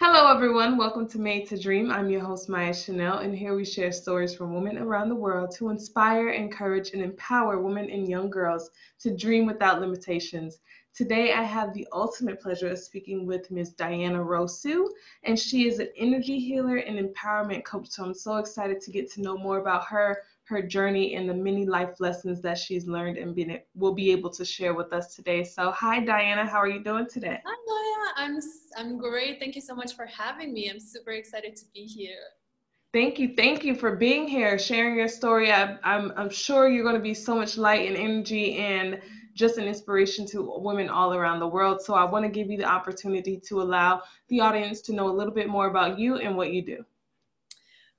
Hello everyone, welcome to Made to Dream. I'm your host Maya Chanel, and here we share stories from women around the world to inspire, encourage, and empower women and young girls to dream without limitations. Today I have the ultimate pleasure of speaking with Ms. Diana Rosu, and she is an energy healer and empowerment coach, so I'm so excited to get to know more about her journey and the many life lessons that she's learned and will be able to share with us today. So hi Diana, how are you doing today? Hi Maya, I'm great. Thank you so much for having me. I'm super excited to be here. Thank you for being here, sharing your story. I'm sure you're going to be so much light and energy and just an inspiration to women all around the world. So I want to give you the opportunity to allow the audience to know a little bit more about you and what you do.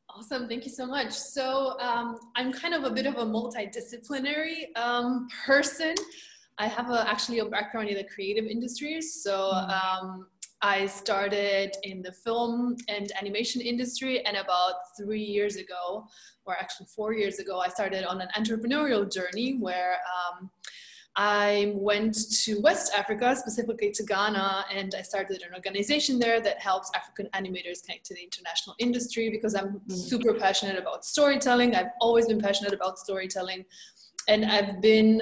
Awesome, thank you so much. So I'm kind of a bit of a multidisciplinary person. I have actually a background in the creative industries. So I started in the film and animation industry, and about 3 years ago, or actually 4 years ago, I started on an entrepreneurial journey where I went to West Africa, specifically to Ghana, and I started an organization there that helps African animators connect to the international industry, because I'm super passionate about storytelling. I've always been passionate about storytelling, and I've been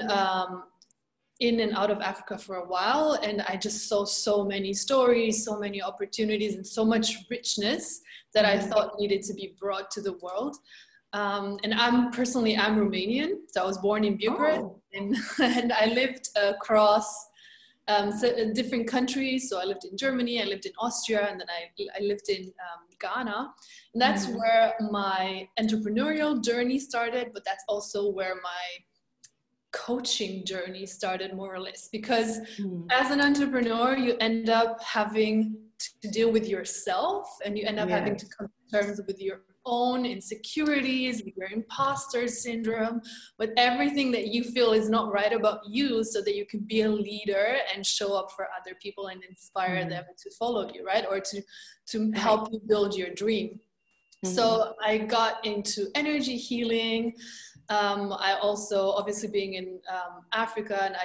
in and out of Africa for a while, and I just saw so many stories, so many opportunities, and so much richness that I thought needed to be brought to the world. And I'm Romanian, so I was born in Bucharest, and I lived across different countries. So I lived in Germany, I lived in Austria, and then I lived in Ghana. And that's where my entrepreneurial journey started, but that's also where my coaching journey started, more or less, because as an entrepreneur, you end up having to deal with yourself, and you end up having to come to terms with your own insecurities, your imposter syndrome, with everything that you feel is not right about you, so that you can be a leader and show up for other people and inspire them to follow you, right? Or to help you build your dream. So I got into energy healing. I also, obviously being in Africa, and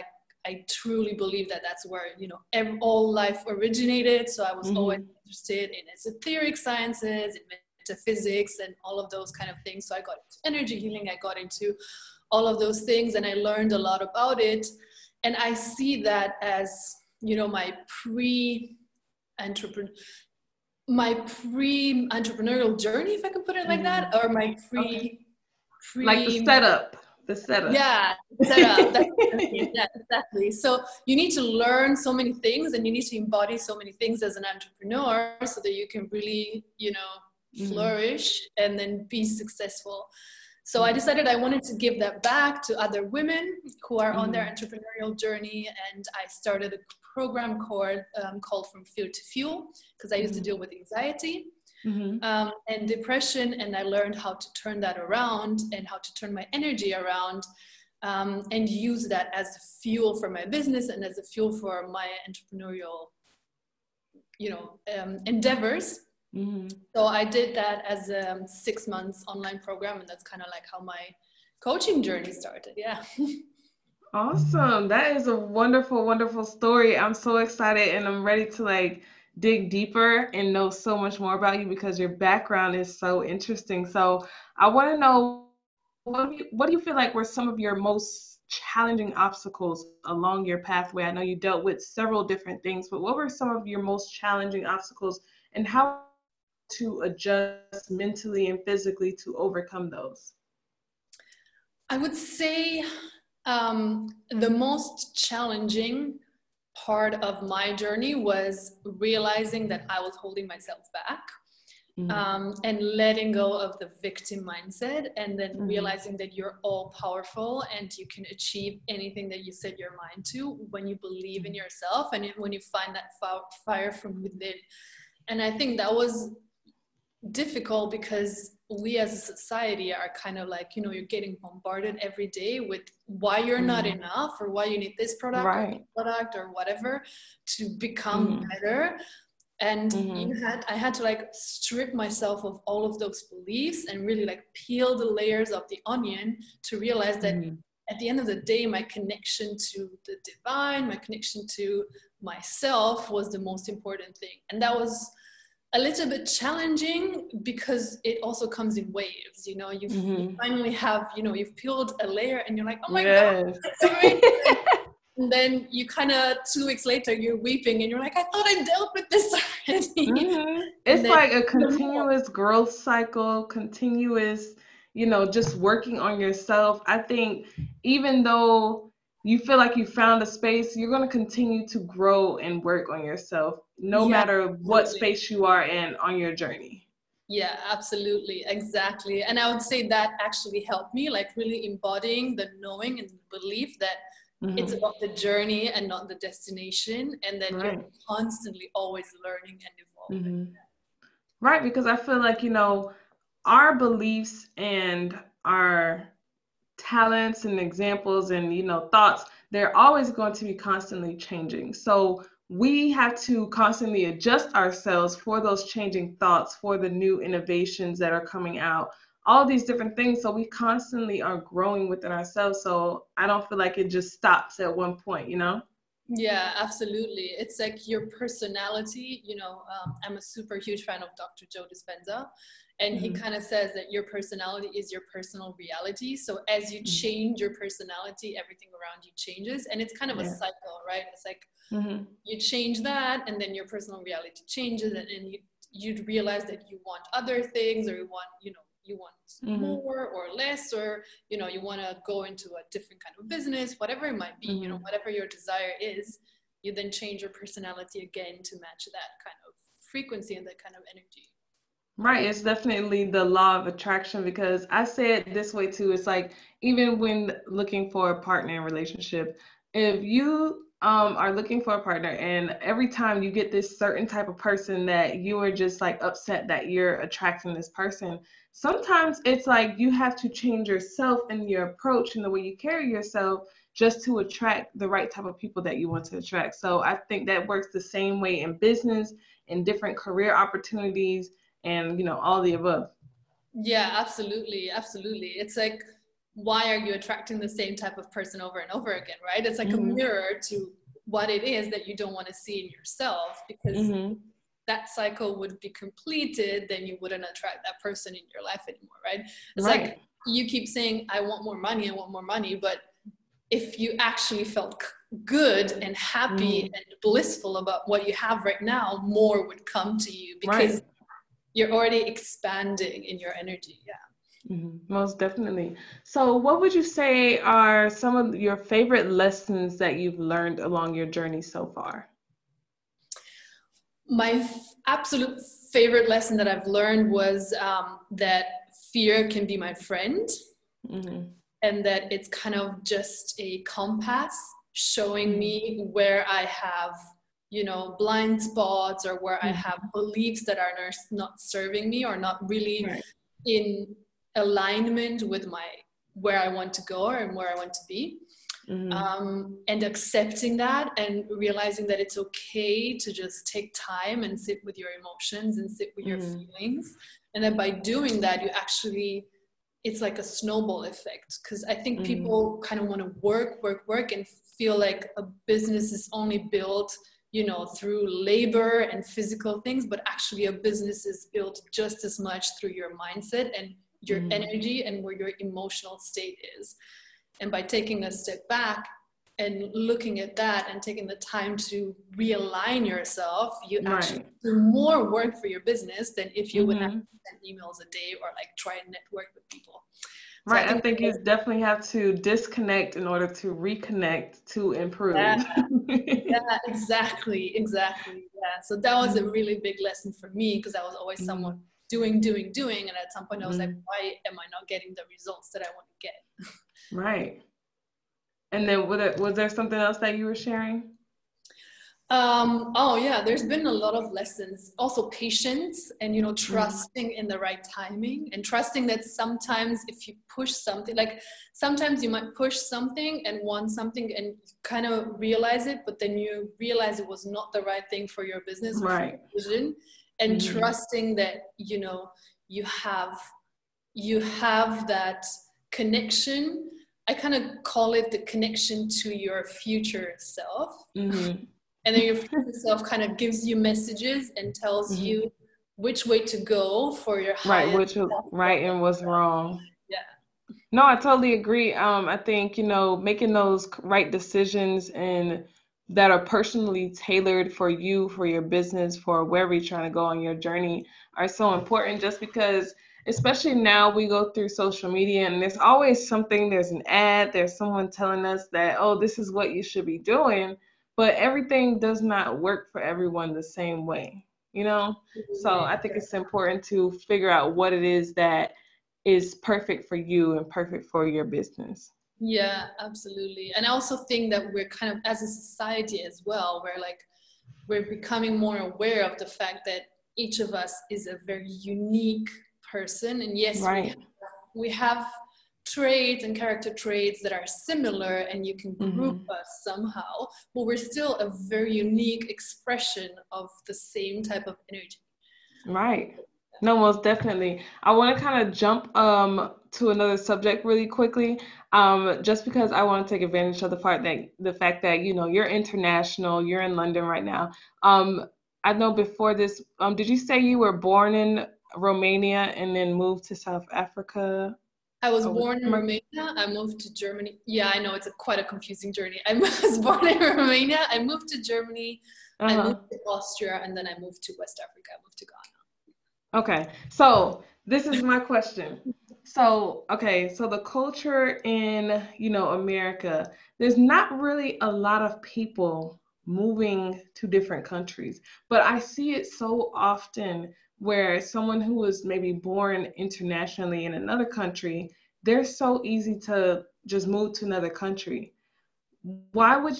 I truly believe that that's where, you know, all life originated. So I was always interested in esoteric sciences, in metaphysics, and all of those kind of things. So I got into energy healing, I got into all of those things, and I learned a lot about it. And I see that as, you know, my pre-entrepreneurial journey, if I could put it like that, or my like the setup. Yeah, the setup. Yeah, exactly. So you need to learn so many things, and you need to embody so many things as an entrepreneur, so that you can really, you know, flourish and then be successful. So I decided I wanted to give that back to other women who are on their entrepreneurial journey, and I started a program called From Fear to Fuel, because I used to deal with anxiety and depression, and I learned how to turn that around and how to turn my energy around and use that as fuel for my business and as a fuel for my entrepreneurial, you know, endeavors. So I did that as a 6-month online program, and that's kind of like how my coaching journey started. Yeah. Awesome. That is a wonderful, wonderful story. I'm so excited, and I'm ready to like dig deeper and know so much more about you, because your background is so interesting. So I want to know, what do you feel like were some of your most challenging obstacles along your pathway? I know you dealt with several different things, but what were some of your most challenging obstacles, and how to adjust mentally and physically to overcome those? I would say the most challenging part of my journey was realizing that I was holding myself back and letting go of the victim mindset, and then realizing that you're all powerful and you can achieve anything that you set your mind to when you believe in yourself and when you find that fire from within. And I think that was difficult, because we as a society are kind of like, you know, you're getting bombarded every day with why you're not enough, or why you need this product, or product, or whatever to become better. And I had to like strip myself of all of those beliefs and really like peel the layers of the onion to realize that at the end of the day, my connection to the divine, my connection to myself was the most important thing. And that was a little bit challenging because it also comes in waves, you know, you finally have, you know, you've peeled a layer and you're like, oh my God, that's amazing. And then you kind of 2 weeks later, you're weeping and you're like, I thought I dealt with this already. Mm-hmm. It's like a continuous growth cycle, continuous, you know, just working on yourself. I think even though you feel like you found a space, you're going to continue to grow and work on yourself, no matter what space you are in on your journey. Yeah, absolutely. Exactly. And I would say that actually helped me, like really embodying the knowing and the belief that it's about the journey and not the destination. And then you're constantly always learning and evolving. Right. Because I feel like, you know, our beliefs and our talents and examples and, you know, thoughts, they're always going to be constantly changing. So we have to constantly adjust ourselves for those changing thoughts, for the new innovations that are coming out, all these different things. So we constantly are growing within ourselves. So I don't feel like it just stops at one point, you know? Yeah, absolutely. It's like your personality, you know, I'm a super huge fan of Dr. Joe Dispenza. And he kind of says that your personality is your personal reality. So as you change your personality, everything around you changes. And it's kind of a cycle, right? It's like you change that and then your personal reality changes. And you'd realize that you want other things, or you want, you know, you want more or less, or, you know, you want to go into a different kind of business, whatever it might be, you know, whatever your desire is, you then change your personality again to match that kind of frequency and that kind of energy. Right. It's definitely the law of attraction, because I say it this way too. It's like, even when looking for a partner in relationship, if you are looking for a partner and every time you get this certain type of person that you are just like upset that you're attracting this person, sometimes it's like you have to change yourself and your approach and the way you carry yourself just to attract the right type of people that you want to attract. So I think that works the same way in business, in different career opportunities, and, you know, all the above. Yeah, absolutely. Absolutely. It's like, why are you attracting the same type of person over and over again, right? It's like a mirror to what it is that you don't want to see in yourself, because that cycle would be completed, then you wouldn't attract that person in your life anymore, right? It's like, you keep saying, I want more money, I want more money, but if you actually felt good and happy and blissful about what you have right now, more would come to you, because you're already expanding in your energy, most definitely. So what would you say are some of your favorite lessons that you've learned along your journey so far? My absolute favorite lesson that I've learned was that fear can be my friend, and that it's kind of just a compass showing me where I have, you know, blind spots, or where I have beliefs that are not serving me or not really in alignment with my, where I want to go and where I want to be, and accepting that and realizing that it's okay to just take time and sit with your emotions and sit with your feelings. And then by doing that, you actually, it's like a snowball effect, because I think people kind of want to work and feel like a business is only built, you know, through labor and physical things, but actually a business is built just as much through your mindset and your energy and where your emotional state is. And by taking a step back and looking at that and taking the time to realign yourself, you actually do more work for your business than if you would have send emails a day or like try and network with people. So right. I think you definitely have to disconnect in order to reconnect to improve. Yeah, exactly. Yeah. So that was a really big lesson for me, because I was always someone doing. And at some point I was like, why am I not getting the results that I want to get? Right. And then was there something else that you were sharing? Oh yeah, there's been a lot of lessons. Also patience and, you know, trusting in the right timing, and trusting that sometimes if you push something, like sometimes you might push something and want something and kind of realize it, but then you realize it was not the right thing for your business or for your vision. And trusting that, you know, you have that connection. I kind of call it the connection to your future self. And then your future self kind of gives you messages and tells you which way to go for your higher right, which right and what's wrong. Yeah. No, I totally agree. I think, you know, making those right decisions and that are personally tailored for you, for your business, for wherever you're trying to go on your journey are so important, just because especially now we go through social media and there's always something, there's an ad, there's someone telling us that, oh, this is what you should be doing, but everything does not work for everyone the same way, you know? So I think it's important to figure out what it is that is perfect for you and perfect for your business. Yeah, absolutely. And I also think that we're kind of, as a society as well, we're becoming more aware of the fact that each of us is a very unique person, and yes, right, we have traits and character traits that are similar and you can group us somehow, but we're still a very unique expression of the same type of energy. Right. No, most definitely. I want to kind of jump to another subject really quickly, just because I want to take advantage of the fact that, you know, you're international, you're in London right now. I know before this, did you say you were born in Romania and then moved to South Africa? I was born in Romania. I moved to Germany. Yeah, I know it's quite a confusing journey. I was born in Romania. I moved to Germany. Uh-huh. I moved to Austria, and then I moved to West Africa. I moved to Ghana. Okay, so this is my question. So the culture in, you know, America, there's not really a lot of people moving to different countries, but I see it so often where someone who was maybe born internationally in another country, they're so easy to just move to another country. Why would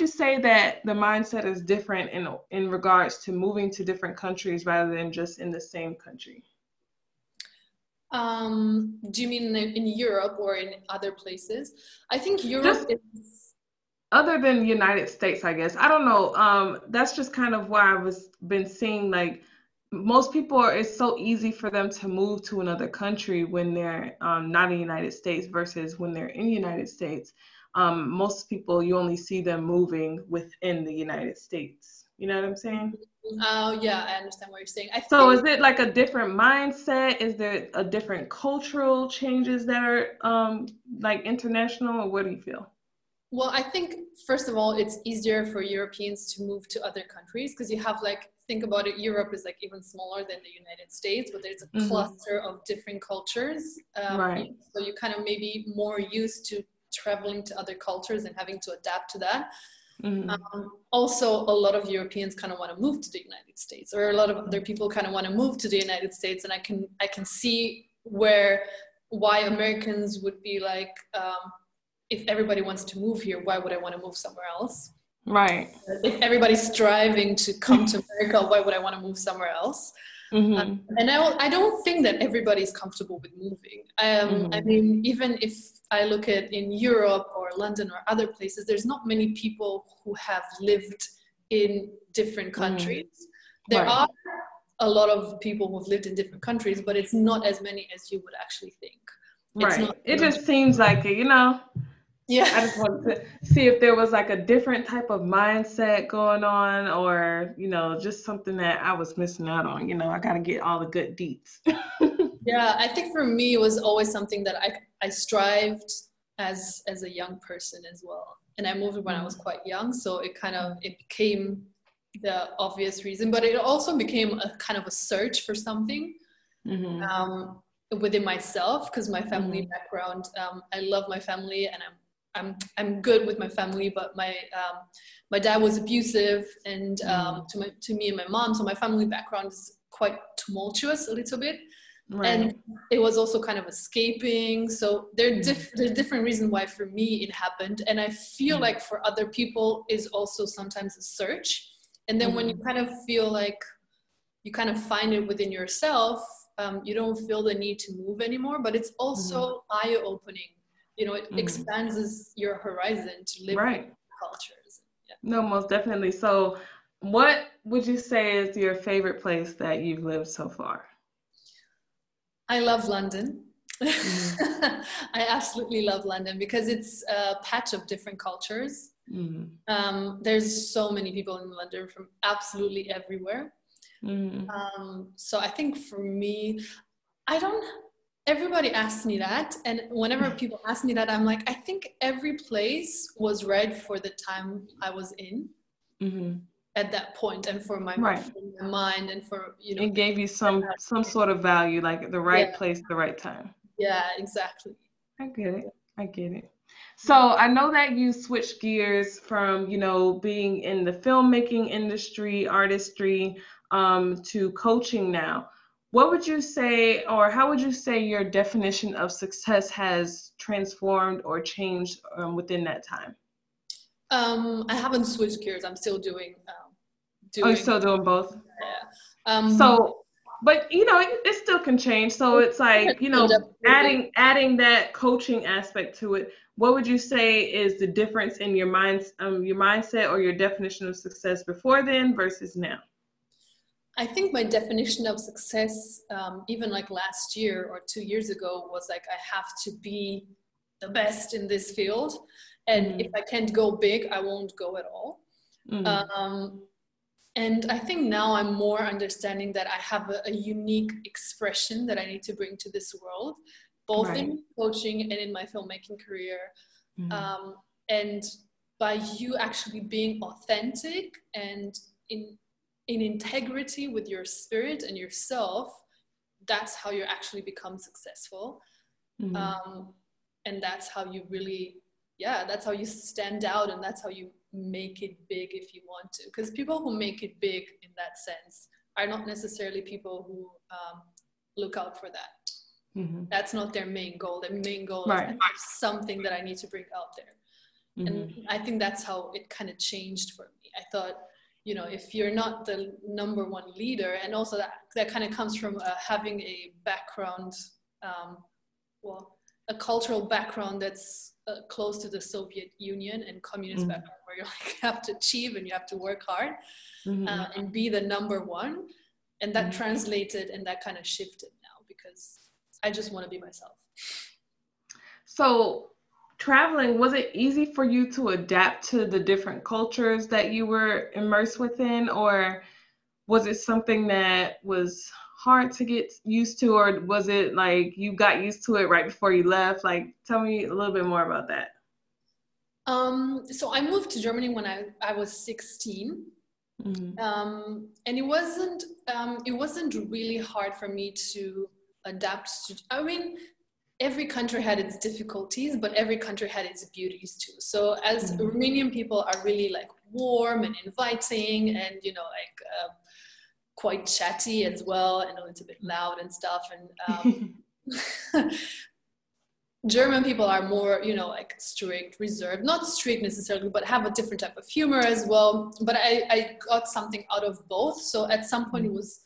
you say that the mindset is different in regards to moving to different countries rather than just in the same country? Do you mean in Europe or in other places? I think Europe is... Other than United States, I guess. I don't know. That's just kind of why I've been seeing, like, most people, it's so easy for them to move to another country when they're not in the United States versus when they're in the United States. Most people, you only see them moving within the United States. You know what I'm saying? Oh, yeah, I understand what you're saying. So is it like a different mindset? Is there a different cultural changes that are like international, or what do you feel? Well, I think, first of all, it's easier for Europeans to move to other countries because you have, like, think about it, Europe is, like, even smaller than the United States, but there's a cluster of different cultures. Right. So you kind of maybe more used to traveling to other cultures and having to adapt to that. Mm-hmm. Also, a lot of Europeans kind of want to move to the United States, or a lot of other people kind of want to move to the United States, and I can see why Americans would be like... if everybody wants to move here, why would I want to move somewhere else? Right. If everybody's striving to come to America, why would I want to move somewhere else? Mm-hmm. And I don't think that everybody's comfortable with moving. I mean, even if I look at in Europe or London or other places, there's not many people who have lived in different countries. Mm-hmm. There are a lot of people who've lived in different countries, but it's not as many as you would actually think. Right. It just seems like it, you know? Yeah. I just wanted to see if there was like a different type of mindset going on, or, you know, just something that I was missing out on. You know, I got to get all the good deets. Yeah, I think for me, it was always something that I strived as a young person as well. And I moved when I was quite young. So it became the obvious reason, but it also became a kind of a search for something. Mm-hmm. Within myself, because my family background, I love my family, and I'm good with my family, but my dad was abusive, and to me and my mom, so my family background is quite tumultuous a little bit, and it was also kind of escaping. So there are different reasons why for me it happened, and I feel like for other people is also sometimes a search, and then when you kind of feel like you kind of find it within yourself, you don't feel the need to move anymore, but it's also eye-opening. You know, it expands your horizon to live in cultures. Yeah. No, most definitely. So what would you say is your favorite place that you've lived so far? I love London. Mm-hmm. I absolutely love London because it's a patch of different cultures. Mm-hmm. There's so many people in London from absolutely everywhere. Mm. So I think for me, everybody asks me that. And whenever people ask me that, I'm like, I think every place was right for the time I was in at that point, and for my, for my mind, and for, you know. It gave you some sort of value, like the right place, the right time. Yeah, exactly. I get it. I get it. So I know that you switched gears from, you know, being in the filmmaking industry, artistry, to coaching now. What would you say, or how would you say your definition of success has transformed or changed within that time? I haven't switched gears. I'm still doing. Oh, you're still doing both? Yeah. So, but you know, it still can change. So it's like, you know, adding that coaching aspect to it. What would you say is the difference in your mindset or your definition of success before then versus now? I think my definition of success, even like last year or 2 years ago, was like, I have to be the best in this field. And if I can't go big, I won't go at all. And I think now I'm more understanding that I have a unique expression that I need to bring to this world, both in coaching and in my filmmaking career. And by you actually being authentic and in integrity with your spirit and yourself, that's how you actually become successful. And that's how you really, that's how you stand out, and that's how you make it big if you want to. Because people who make it big in that sense are not necessarily people who look out for that. That's not their main goal. Their main goal is something that I need to bring out there. And I think that's how it kind of changed for me. I thought, you know, if you're not the number one leader, and also that kind of comes from having a background, a cultural background that's close to the Soviet Union and communist background, where you have to achieve and you have to work hard and be the number one. And that translated, and that kind of shifted now, because I just want to be myself. So traveling, was it easy for you to adapt to the different cultures that you were immersed within, or was it something that was hard to get used to, or was it like you got used to it right before you left? Like, tell me a little bit more about that. So I moved to Germany when I was 16. And it wasn't really hard for me to adapt to. I mean, every country had its difficulties, but every country had its beauties too. So as Romanian people are really like warm and inviting, and, you know, like quite chatty as well, and a little bit loud and stuff. And German people are more, you know, like strict, reserved, not strict necessarily, but have a different type of humor as well. But I got something out of both. So at some point it was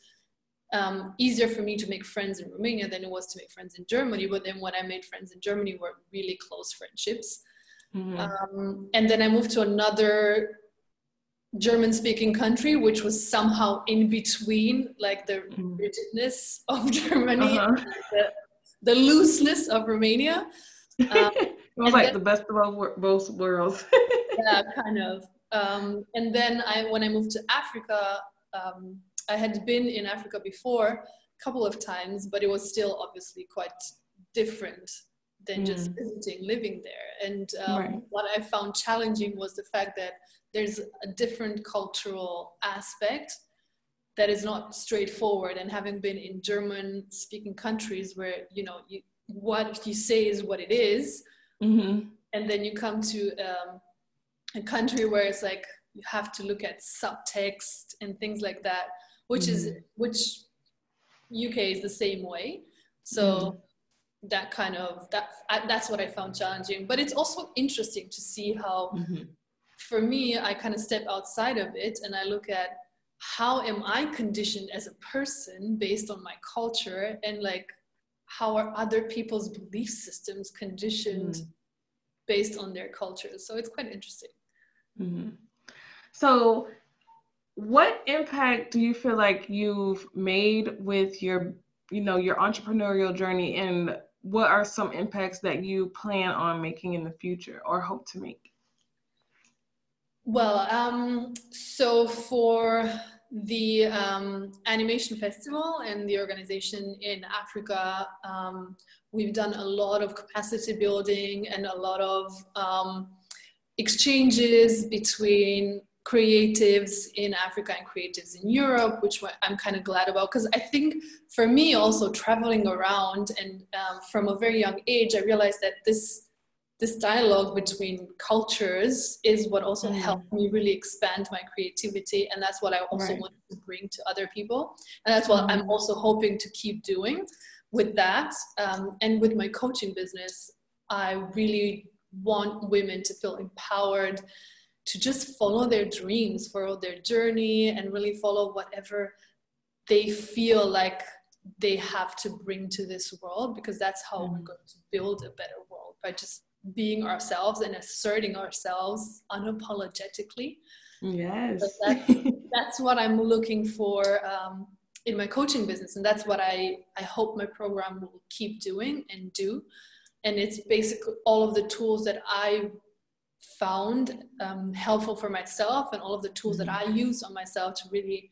easier for me to make friends in Romania than it was to make friends in Germany. But then when I made friends in Germany, were really close friendships. And then I moved to another German-speaking country, which was somehow in between, like the rigidness of Germany, the looseness of Romania. It was like the best of both worlds. Yeah, kind of. And then when I moved to Africa, I had been in Africa before a couple of times, but it was still obviously quite different than just visiting, living there. And what I found challenging was the fact that there's a different cultural aspect that is not straightforward. And having been in German-speaking countries where, you know, what you say is what it is, and then you come to a country where it's like you have to look at subtext and things like that, which UK is the same way. So that's what I found challenging. But it's also interesting to see how, for me, I kind of step outside of it and I look at how am I conditioned as a person based on my culture, and like how are other people's belief systems conditioned based on their culture. So it's quite interesting. So what impact do you feel like you've made with your, you know, your entrepreneurial journey, and what are some impacts that you plan on making in the future or hope to make? Well, so for the animation festival and the organization in Africa, we've done a lot of capacity building and a lot of exchanges between creatives in Africa and creatives in Europe, which I'm kind of glad about, because I think for me also traveling around and from a very young age, I realized that this dialogue between cultures is what also helped me really expand my creativity. And that's what I also want to bring to other people. And that's what I'm also hoping to keep doing with that. And with my coaching business, I really want women to feel empowered to just follow their dreams, follow their journey, and really follow whatever they feel like they have to bring to this world, because that's how we're going to build a better world, by just being ourselves and asserting ourselves unapologetically. Yes. That's what I'm looking for in my coaching business. And that's what I hope my program will keep doing and do. And it's basically all of the tools that I found helpful for myself, and all of the tools that I use on myself to really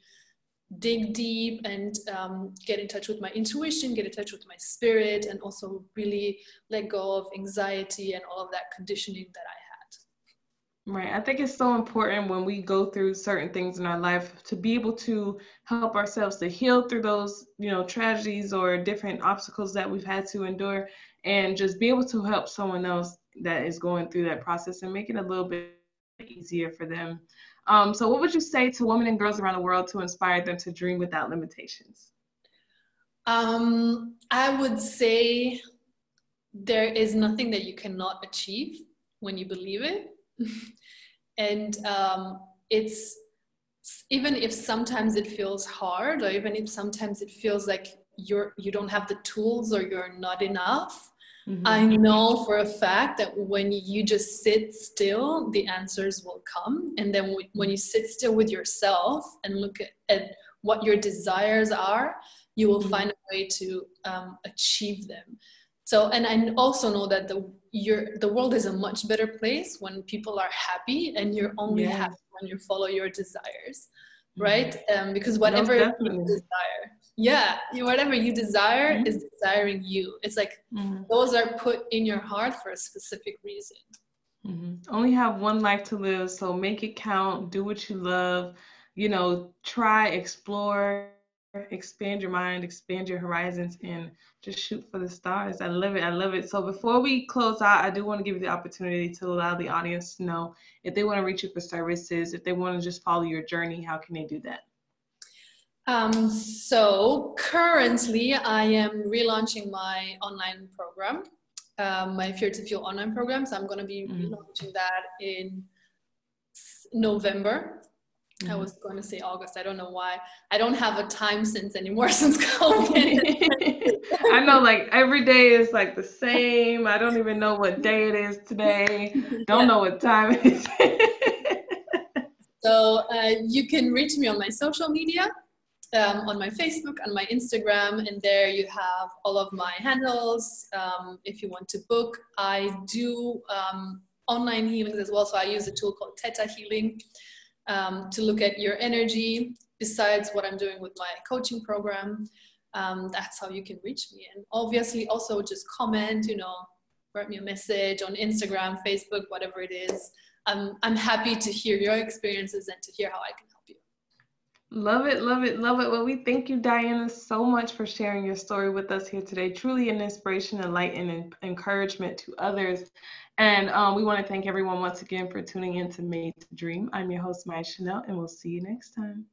dig deep and get in touch with my intuition, get in touch with my spirit, and also really let go of anxiety and all of that conditioning that I had. Right. I think it's so important when we go through certain things in our life to be able to help ourselves to heal through those, tragedies or different obstacles that we've had to endure, and just be able to help someone else that is going through that process and make it a little bit easier for them. So what would you say to women and girls around the world to inspire them to dream without limitations? I would say there is nothing that you cannot achieve when you believe it. And it's, even if sometimes it feels hard, or even if sometimes it feels like you don't have the tools or you're not enough, I know for a fact that when you just sit still, the answers will come. And then when you sit still with yourself and look at what your desires are, you will find a way to achieve them. So, and I also know that the world is a much better place when people are happy, and you're only happy when you follow your desires, right? Because whatever you desire. Yeah, whatever you desire is desiring you. It's like those are put in your heart for a specific reason. Only have one life to live, so make it count, do what you love, try, explore, expand your mind, expand your horizons, and just shoot for the stars. I love it. I love it. So before we close out, I do want to give you the opportunity to allow the audience to know if they want to reach you for services, if they want to just follow your journey, how can they do that? So currently I am relaunching my online program, my Fear to Fuel online program. So I'm going to be relaunching that in November. I was going to say August. I don't know why. I don't have a time sense anymore since COVID. I know, like every day is like the same. I don't even know what day it is today. Don't know what time it is. So you can reach me on my social media. On my Facebook, on my Instagram, and there you have all of my handles. If you want to book, I do online healings as well. So I use a tool called Theta Healing to look at your energy, besides what I'm doing with my coaching program. That's how you can reach me. And obviously also just comment, write me a message on Instagram, Facebook, whatever it is. I'm happy to hear your experiences and to hear how I can help you. Love it, love it, love it. Well, we thank you, Diana, so much for sharing your story with us here today. Truly an inspiration, a light, and encouragement to others. And we want to thank everyone once again for tuning in to Made to Dream. I'm your host, Maya Chanel, and we'll see you next time.